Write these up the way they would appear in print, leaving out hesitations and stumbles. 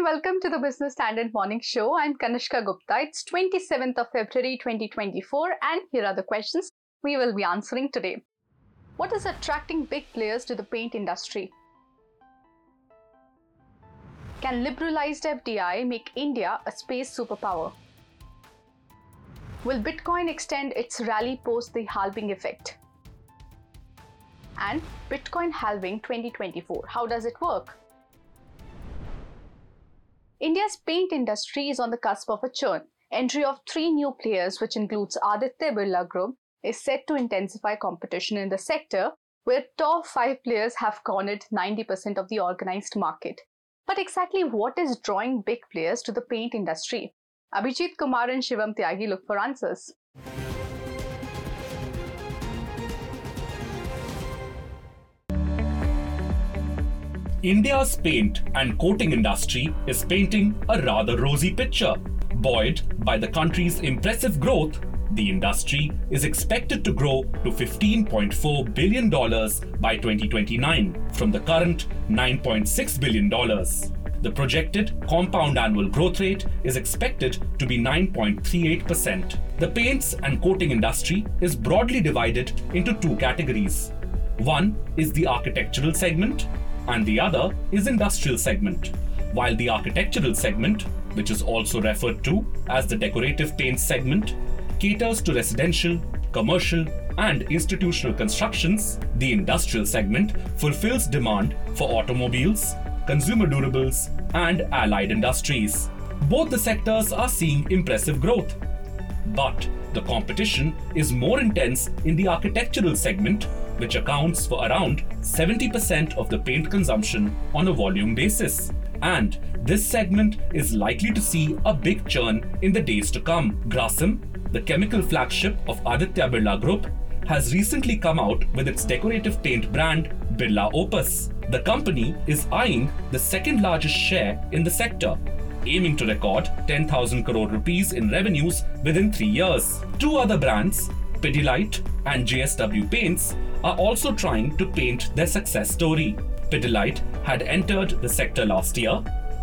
and welcome to the Business Standard Morning Show. I'm Kanishka Gupta. It's 27th of February 2024 and here are the questions we will be answering today. What is attracting big players to the paint industry? Can liberalized FDI make India a space superpower? Will Bitcoin extend its rally post the halving effect? And Bitcoin halving 2024, how does it work? India's paint industry is on the cusp of a churn. Entry of three new players, which includes Aditya Birla Group, is set to intensify competition in the sector, where top five players have cornered 90% of the organized market. But exactly what is drawing big players to the paint industry? Abhijit Kumar and Shivam Tyagi look for answers. India's paint and coating industry is painting a rather rosy picture. Buoyed by the country's impressive growth, the industry is expected to grow to $15.4 billion by 2029 from the current $9.6 billion. The projected compound annual growth rate is expected to be 9.38%. The paints and coating industry is broadly divided into two categories. One is the architectural segment, and the other is industrial segment. While the architectural segment, which is also referred to as the decorative paints segment, caters to residential, commercial, and institutional constructions, the industrial segment fulfills demand for automobiles, consumer durables, and allied industries. Both the sectors are seeing impressive growth, but the competition is more intense in the architectural segment, which accounts for around 70% of the paint consumption on a volume basis. And this segment is likely to see a big churn in the days to come. Grasim, the chemical flagship of Aditya Birla Group, has recently come out with its decorative paint brand Birla Opus. The company is eyeing the second largest share in the sector, aiming to record 10,000 crore rupees in revenues within 3 years. Two other brands, Pidilite and JSW Paints, are also trying to paint their success story. Pidilite had entered the sector last year,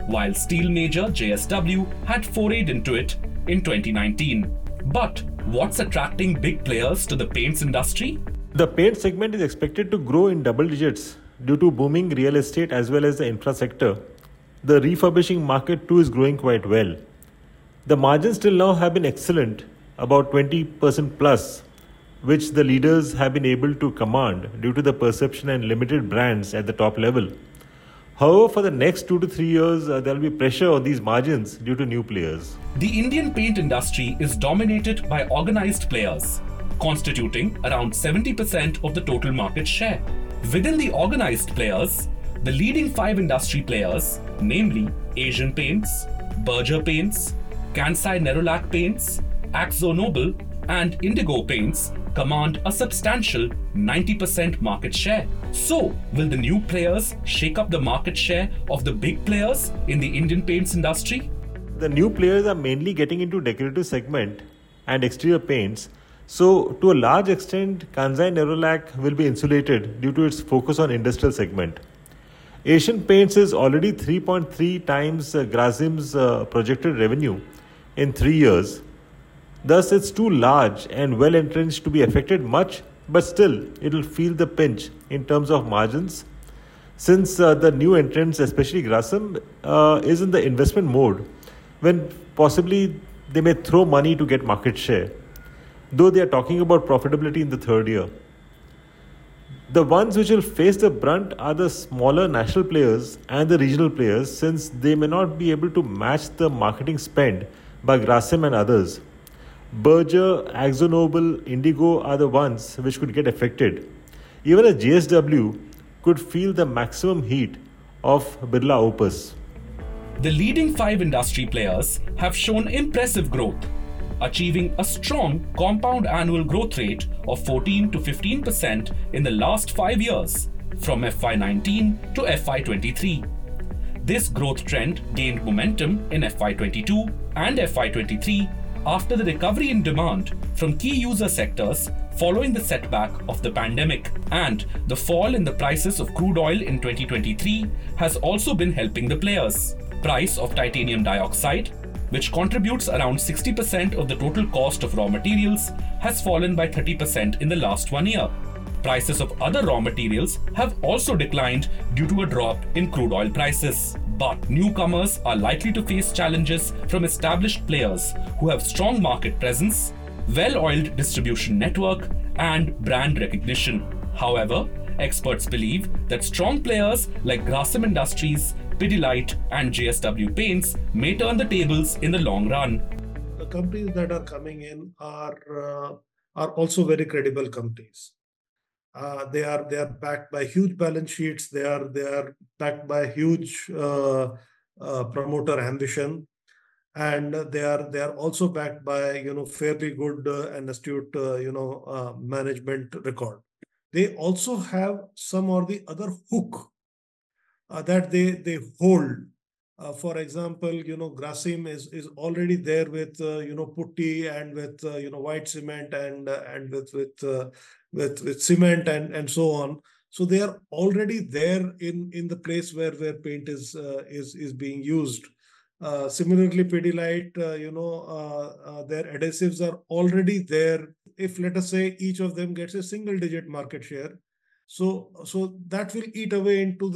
while steel major JSW had forayed into it in 2019. But what's attracting big players to the paints industry? The paint segment is expected to grow in double digits due to booming real estate as well as the infra sector. The refurbishing market too is growing quite well. The margins till now have been excellent, about 20% plus, which the leaders have been able to command due to the perception and limited brands at the top level. However, for the next 2 to 3 years, there will be pressure on these margins due to new players. The Indian paint industry is dominated by organized players, constituting around 70% of the total market share. Within the organized players, the leading five industry players, namely Asian Paints, Berger Paints, Kansai Nerolac Paints, Akzo Nobel, and Indigo Paints, command a substantial 90% market share. So, will the new players shake up the market share of the big players in the Indian paints industry? The new players are mainly getting into decorative segment and exterior paints. So, to a large extent, Kansai Nerolac will be insulated due to its focus on industrial segment. Asian Paints is already 3.3 times Grasim's projected revenue in 3 years. Thus, it's too large and well entrenched to be affected much, but still, it'll feel the pinch in terms of margins, since the new entrants, especially Grasim, is in the investment mode, when possibly they may throw money to get market share, though they are talking about profitability in the third year. The ones which will face the brunt are the smaller national players and the regional players, since they may not be able to match the marketing spend by Grasim and others. Berger, Akzo Nobel, Indigo are the ones which could get affected. Even a JSW could feel the maximum heat of Birla Opus. The leading five industry players have shown impressive growth, achieving a strong compound annual growth rate of 14 to 15% in the last 5 years, from FY19 to FY23. This growth trend gained momentum in FY22 and FY23 after the recovery in demand from key user sectors following the setback of the pandemic, and the fall in the prices of crude oil in 2023 has also been helping the players. price of titanium dioxide, which contributes around 60% of the total cost of raw materials, has fallen by 30% in the last 1 year. Prices of other raw materials have also declined due to a drop in crude oil prices. But newcomers are likely to face challenges from established players who have strong market presence, well-oiled distribution network, and brand recognition. However, experts believe that strong players like Grasim Industries, Pidilite, and JSW Paints may turn the tables in the long run. The companies that are coming in are also very credible companies. They are backed by huge balance sheets. They are backed by huge promoter ambition, and they are also backed by fairly good and astute management record. They also have some or the other hook that they hold. For example, Grasim is already there with putty and with white cement and with cement and so on. So they are already there in the place where paint is being used. Similarly, Pidilite, their adhesives are already there. If, let us say, each of them gets a single-digit market share, so that will eat away into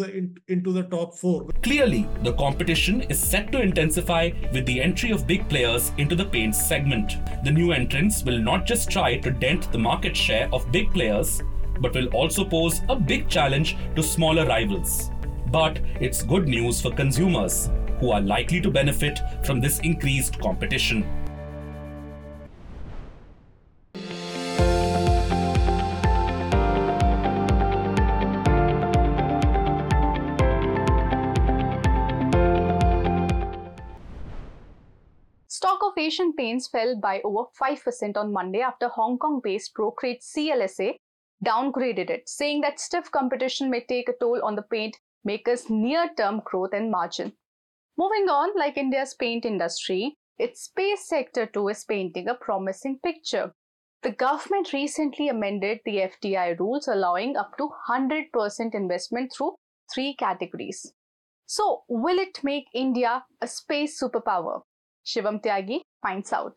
the top four. Clearly, the competition is set to intensify with the entry of big players into the paint segment. The new entrants will not just try to dent the market share of big players, but will also pose a big challenge to smaller rivals. But it's good news for consumers, who are likely to benefit from this increased competition. Stock of Asian Paints fell by over 5% on Monday after Hong Kong-based brokerage CLSA downgraded it, saying that stiff competition may take a toll on the paint maker's near-term growth and margin. Moving on, like India's paint industry, its space sector too is painting a promising picture. The government recently amended the FDI rules, allowing up to 100% investment through 3 categories. So, will it make India a space superpower? Shivam Tyagi finds out.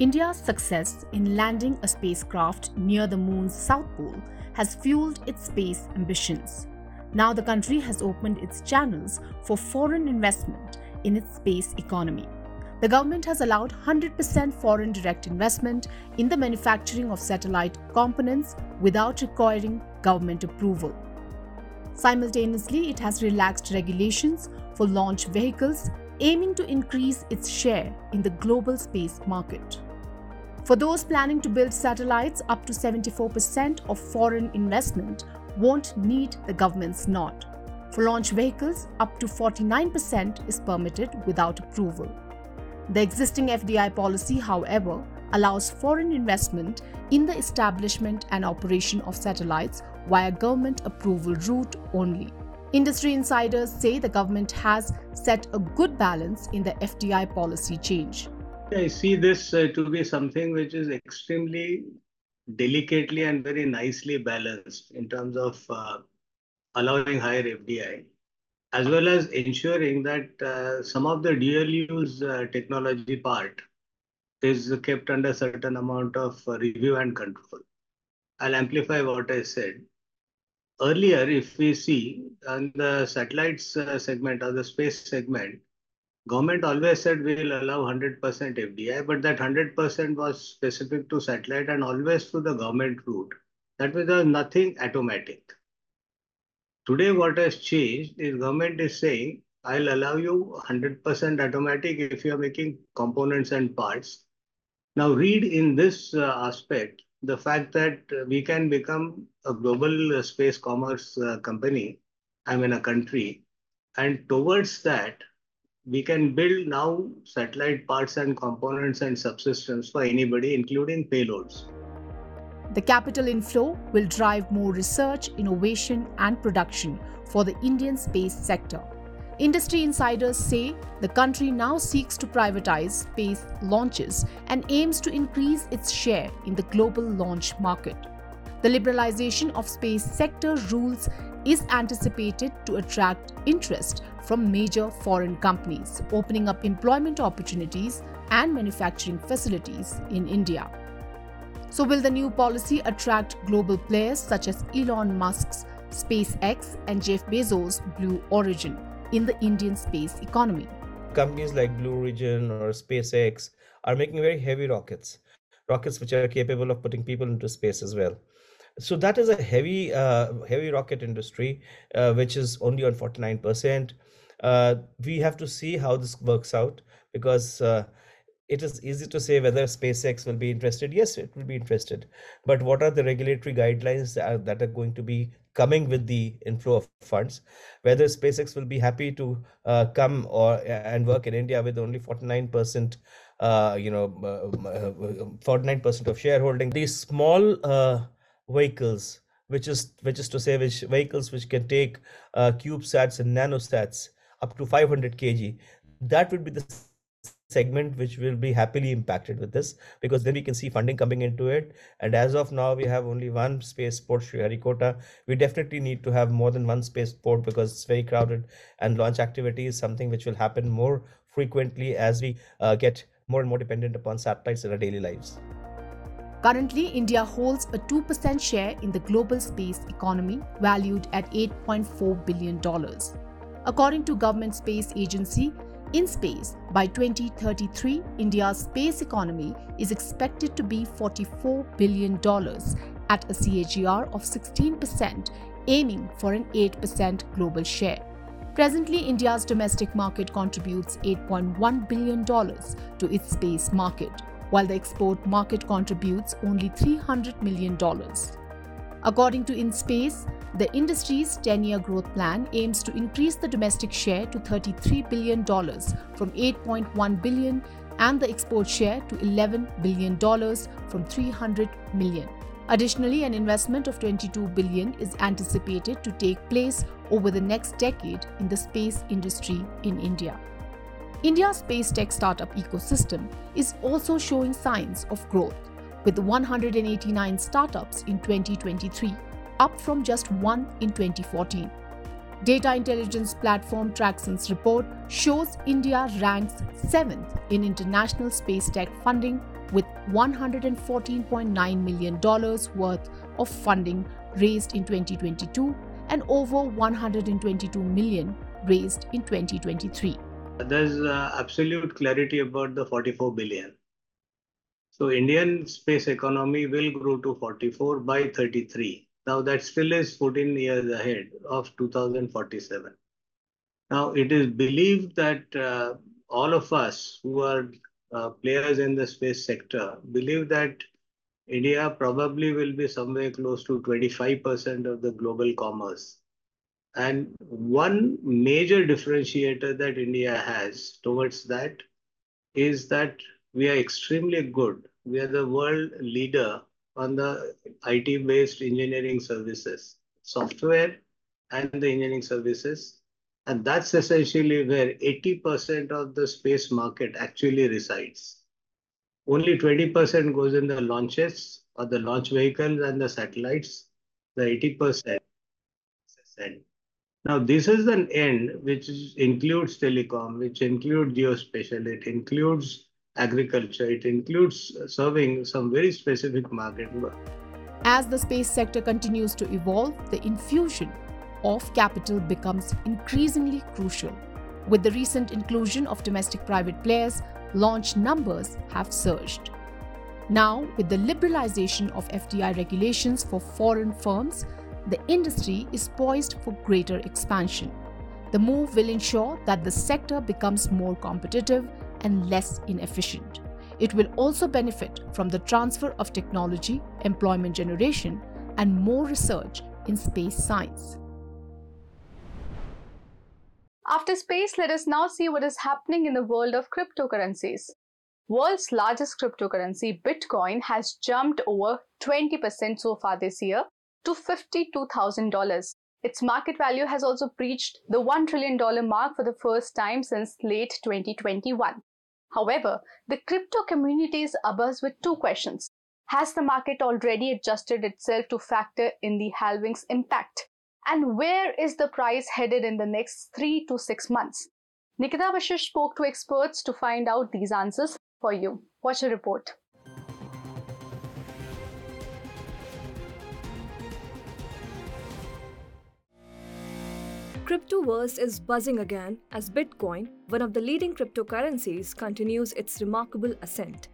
India's success in landing a spacecraft near the moon's south pole has fueled its space ambitions. Now the country has opened its channels for foreign investment in its space economy. The government has allowed 100% foreign direct investment in the manufacturing of satellite components without requiring government approval. Simultaneously, it has relaxed regulations for launch vehicles, aiming to increase its share in the global space market. For those planning to build satellites, up to 74% of foreign investment won't need the government's nod. For launch vehicles, up to 49% is permitted without approval. The existing FDI policy, however, allows foreign investment in the establishment and operation of satellites via government approval route only. Industry insiders say the government has set a good balance in the FDI policy change. I see this to be something which is extremely delicately and very nicely balanced in terms of allowing higher FDI, as well as ensuring that some of the dual-use technology part is kept under a certain amount of review and control. I'll amplify what I said. Earlier, if we see on the satellites segment or the space segment, government always said we will allow 100% FDI, but that 100% was specific to satellite and always through the government route. That was nothing automatic. Today, what has changed is government is saying, I'll allow you 100% automatic if you are making components and parts. Now read in this aspect the fact that we can become a global space commerce company, a country, and towards that, we can build now satellite parts and components and subsystems for anybody, including payloads. The capital inflow will drive more research, innovation, and production for the Indian space sector. Industry insiders say the country now seeks to privatize space launches and aims to increase its share in the global launch market. The liberalization of space sector rules is anticipated to attract interest from major foreign companies, opening up employment opportunities and manufacturing facilities in India. So will the new policy attract global players such as Elon Musk's SpaceX and Jeff Bezos' Blue Origin in the Indian space economy? Companies like Blue Origin or SpaceX are making very heavy rockets which are capable of putting people into space as well. So that is a heavy rocket industry, which is only on 49%. We have to see how this works out, because it is easy to say whether SpaceX will be interested. Yes, it will be interested. But what are the regulatory guidelines that are going to be coming with the inflow of funds? Whether SpaceX will be happy to come and work in India with only 49%, 49% of shareholding. These small vehicles, which is to say, which vehicles which can take CubeSats and NanoSats up to 500 kg, that would be the segment which will be happily impacted with this, because then we can see funding coming into it. And as of now, we have only one spaceport, Sriharikota. We definitely need to have more than one spaceport because it's very crowded, and launch activity is something which will happen more frequently as we get more and more dependent upon satellites in our daily lives. Currently, India holds a 2% share in the global space economy, valued at $8.4 billion. According to government space agency, InSpace, by 2033, India's space economy is expected to be $44 billion at a CAGR of 16%, aiming for an 8% global share. Presently, India's domestic market contributes $8.1 billion to its space market, while the export market contributes only $300 million. According to InSpace, the industry's 10-year growth plan aims to increase the domestic share to $33 billion from $8.1 billion and the export share to $11 billion from $300 million. Additionally, an investment of $22 billion is anticipated to take place over the next decade in the space industry in India. India's space tech startup ecosystem is also showing signs of growth, with 189 startups in 2023, up from just one in 2014. Data intelligence platform Traxon's report shows India ranks 7th in international space tech funding, with $114.9 million worth of funding raised in 2022 and over $122 million raised in 2023. There's absolute clarity about the 44 billion. So Indian space economy will grow to 44 by 33. Now that still is 14 years ahead of 2047. Now it is believed that all of us who are players in the space sector believe that India probably will be somewhere close to 25% of the global commerce. And one major differentiator that India has towards that is that we are extremely good. We are the world leader on the IT-based engineering services, software and the engineering services. And that's essentially where 80% of the space market actually resides. Only 20% goes in the launches or the launch vehicles and the satellites, the 80%. Now, this is an end which includes telecom, which includes geospatial, it includes agriculture, it includes serving some very specific market. As the space sector continues to evolve, the infusion of capital becomes increasingly crucial. With the recent inclusion of domestic private players, launch numbers have surged. Now, with the liberalization of FDI regulations for foreign firms, the industry is poised for greater expansion. The move will ensure that the sector becomes more competitive and less inefficient. It will also benefit from the transfer of technology, employment generation, and more research in space science. After space, let us now see what is happening in the world of cryptocurrencies. World's largest cryptocurrency, Bitcoin, has jumped over 20% so far this year to $52,000. Its market value has also breached the $1 trillion mark for the first time since late 2021. However, the crypto community is abuzz with two questions. Has the market already adjusted itself to factor in the halving's impact? And where is the price headed in the next 3 to 6 months? Nikita Vashish spoke to experts to find out these answers for you. Watch the report. Cryptoverse is buzzing again as Bitcoin, one of the leading cryptocurrencies, continues its remarkable ascent.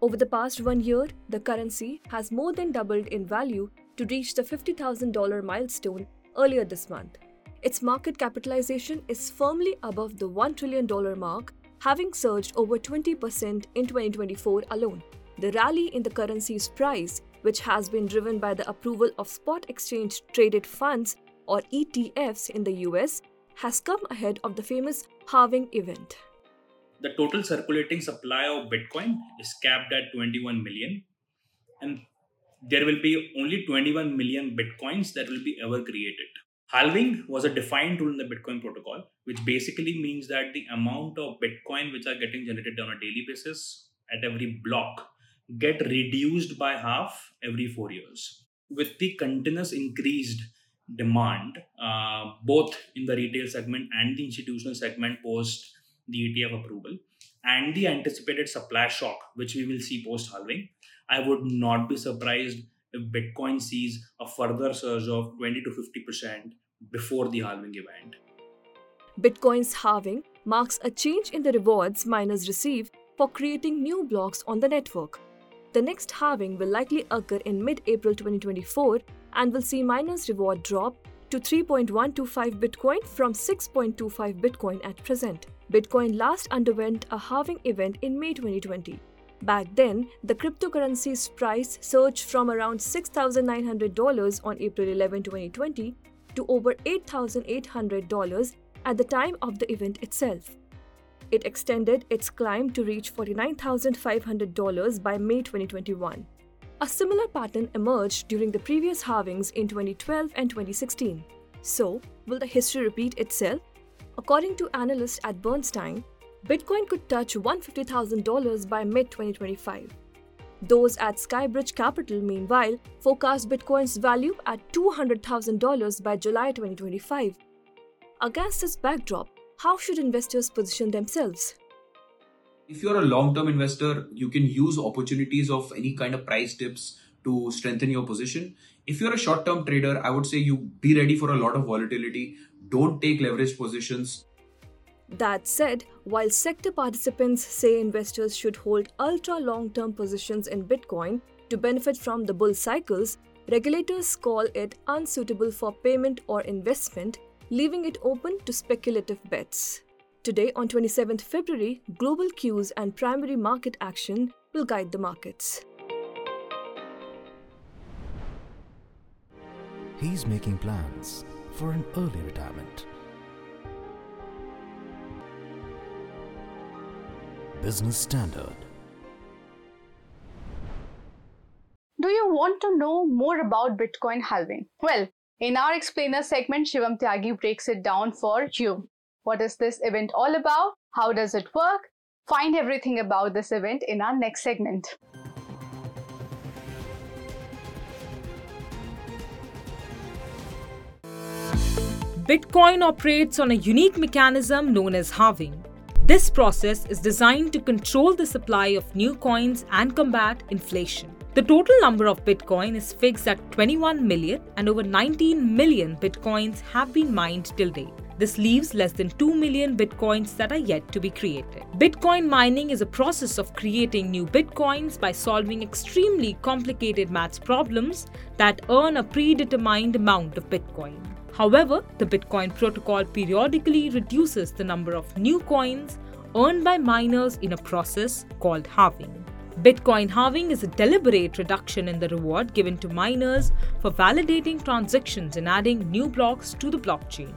Over the past 1 year, the currency has more than doubled in value to reach the $50,000 milestone earlier this month. Its market capitalization is firmly above the $1 trillion mark, having surged over 20% in 2024 alone. The rally in the currency's price, which has been driven by the approval of spot exchange traded funds or ETFs in the US, has come ahead of the famous halving event. The total circulating supply of Bitcoin is capped at 21 million, and there will be only 21 million Bitcoins that will be ever created. Halving was a defined rule in the Bitcoin protocol, which basically means that the amount of Bitcoin which are getting generated on a daily basis at every block get reduced by half every 4 years. With the continuous increased demand, both in the retail segment and the institutional segment post the ETF approval, and the anticipated supply shock which we will see post halving, I would not be surprised if Bitcoin sees a further surge of 20 to 50% before the halving event. Bitcoin's halving marks a change in the rewards miners receive for creating new blocks on the network. The next halving will likely occur in mid-April 2024 and will see miners' reward drop to 3.125 Bitcoin from 6.25 Bitcoin at present. Bitcoin last underwent a halving event in May 2020. Back then, the cryptocurrency's price surged from around $6,900 on April 11, 2020 to over $8,800 at the time of the event itself. It extended its climb to reach $49,500 by May 2021. A similar pattern emerged during the previous halvings in 2012 and 2016. So, will the history repeat itself? According to analysts at Bernstein, Bitcoin could touch $150,000 by mid-2025. Those at Skybridge Capital, meanwhile, forecast Bitcoin's value at $200,000 by July 2025. Against this backdrop, how should investors position themselves? If you're a long-term investor, you can use opportunities of any kind of price dips to strengthen your position. If you're a short-term trader, I would say you be ready for a lot of volatility. Don't take leveraged positions. That said, while sector participants say investors should hold ultra-long-term positions in Bitcoin to benefit from the bull cycles, regulators call it unsuitable for payment or investment, leaving it open to speculative bets. Today, on 27th February, global cues and primary market action will guide the markets. He's making plans for an early retirement. Business Standard. Do you want to know more about Bitcoin halving? Well, in our explainer segment, Shivam Tyagi breaks it down for you. What is this event all about? How does it work? Find everything about this event in our next segment. Bitcoin operates on a unique mechanism known as halving. This process is designed to control the supply of new coins and combat inflation. The total number of Bitcoin is fixed at 21 million, and over 19 million Bitcoins have been mined till date. This leaves less than 2 million Bitcoins that are yet to be created. Bitcoin mining is a process of creating new Bitcoins by solving extremely complicated maths problems that earn a predetermined amount of Bitcoin. However, the Bitcoin protocol periodically reduces the number of new coins earned by miners in a process called halving. Bitcoin halving is a deliberate reduction in the reward given to miners for validating transactions and adding new blocks to the blockchain.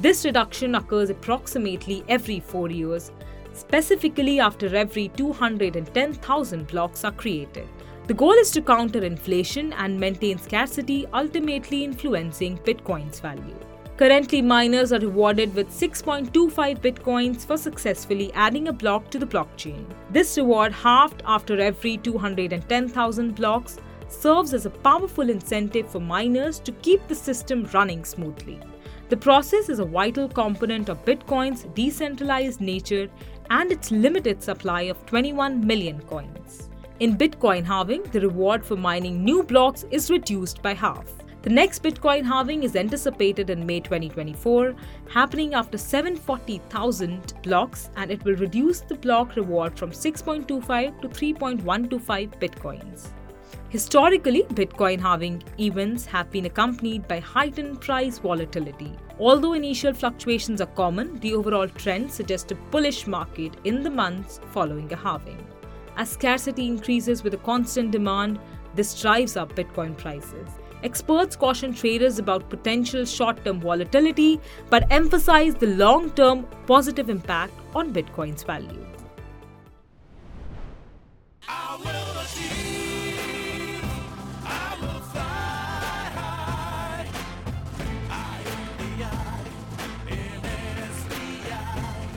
This reduction occurs approximately every 4 years, specifically after every 210,000 blocks are created. The goal is to counter inflation and maintain scarcity, ultimately influencing Bitcoin's value. Currently, miners are rewarded with 6.25 bitcoins for successfully adding a block to the blockchain. This reward, halved after every 210,000 blocks, serves as a powerful incentive for miners to keep the system running smoothly. The process is a vital component of Bitcoin's decentralized nature and its limited supply of 21 million coins. In Bitcoin halving, the reward for mining new blocks is reduced by half. The next Bitcoin halving is anticipated in May 2024, happening after 740,000 blocks, and it will reduce the block reward from 6.25 to 3.125 Bitcoins. Historically, Bitcoin halving events have been accompanied by heightened price volatility. Although initial fluctuations are common, the overall trend suggests a bullish market in the months following a halving. As scarcity increases with a constant demand, this drives up Bitcoin prices. Experts caution traders about potential short-term volatility, but emphasize the long-term positive impact on Bitcoin's value.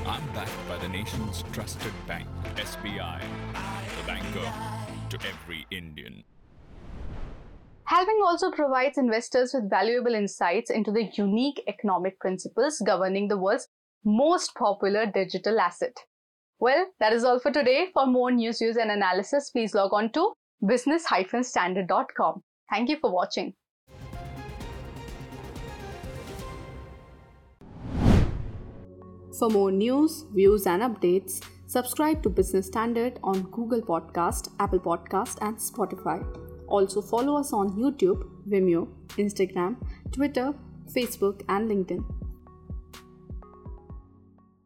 I'm backed by the nation's trusted bank, SBI, the banker to every Indian. Halving also provides investors with valuable insights into the unique economic principles governing the world's most popular digital asset. Well, that is all for today. For more news and analysis, please log on to business-standard.com. Thank you for watching. For more news, views and updates, subscribe to Business Standard on Google Podcast, Apple Podcast and Spotify. Also follow us on YouTube, Vimeo, Instagram, Twitter, Facebook and LinkedIn.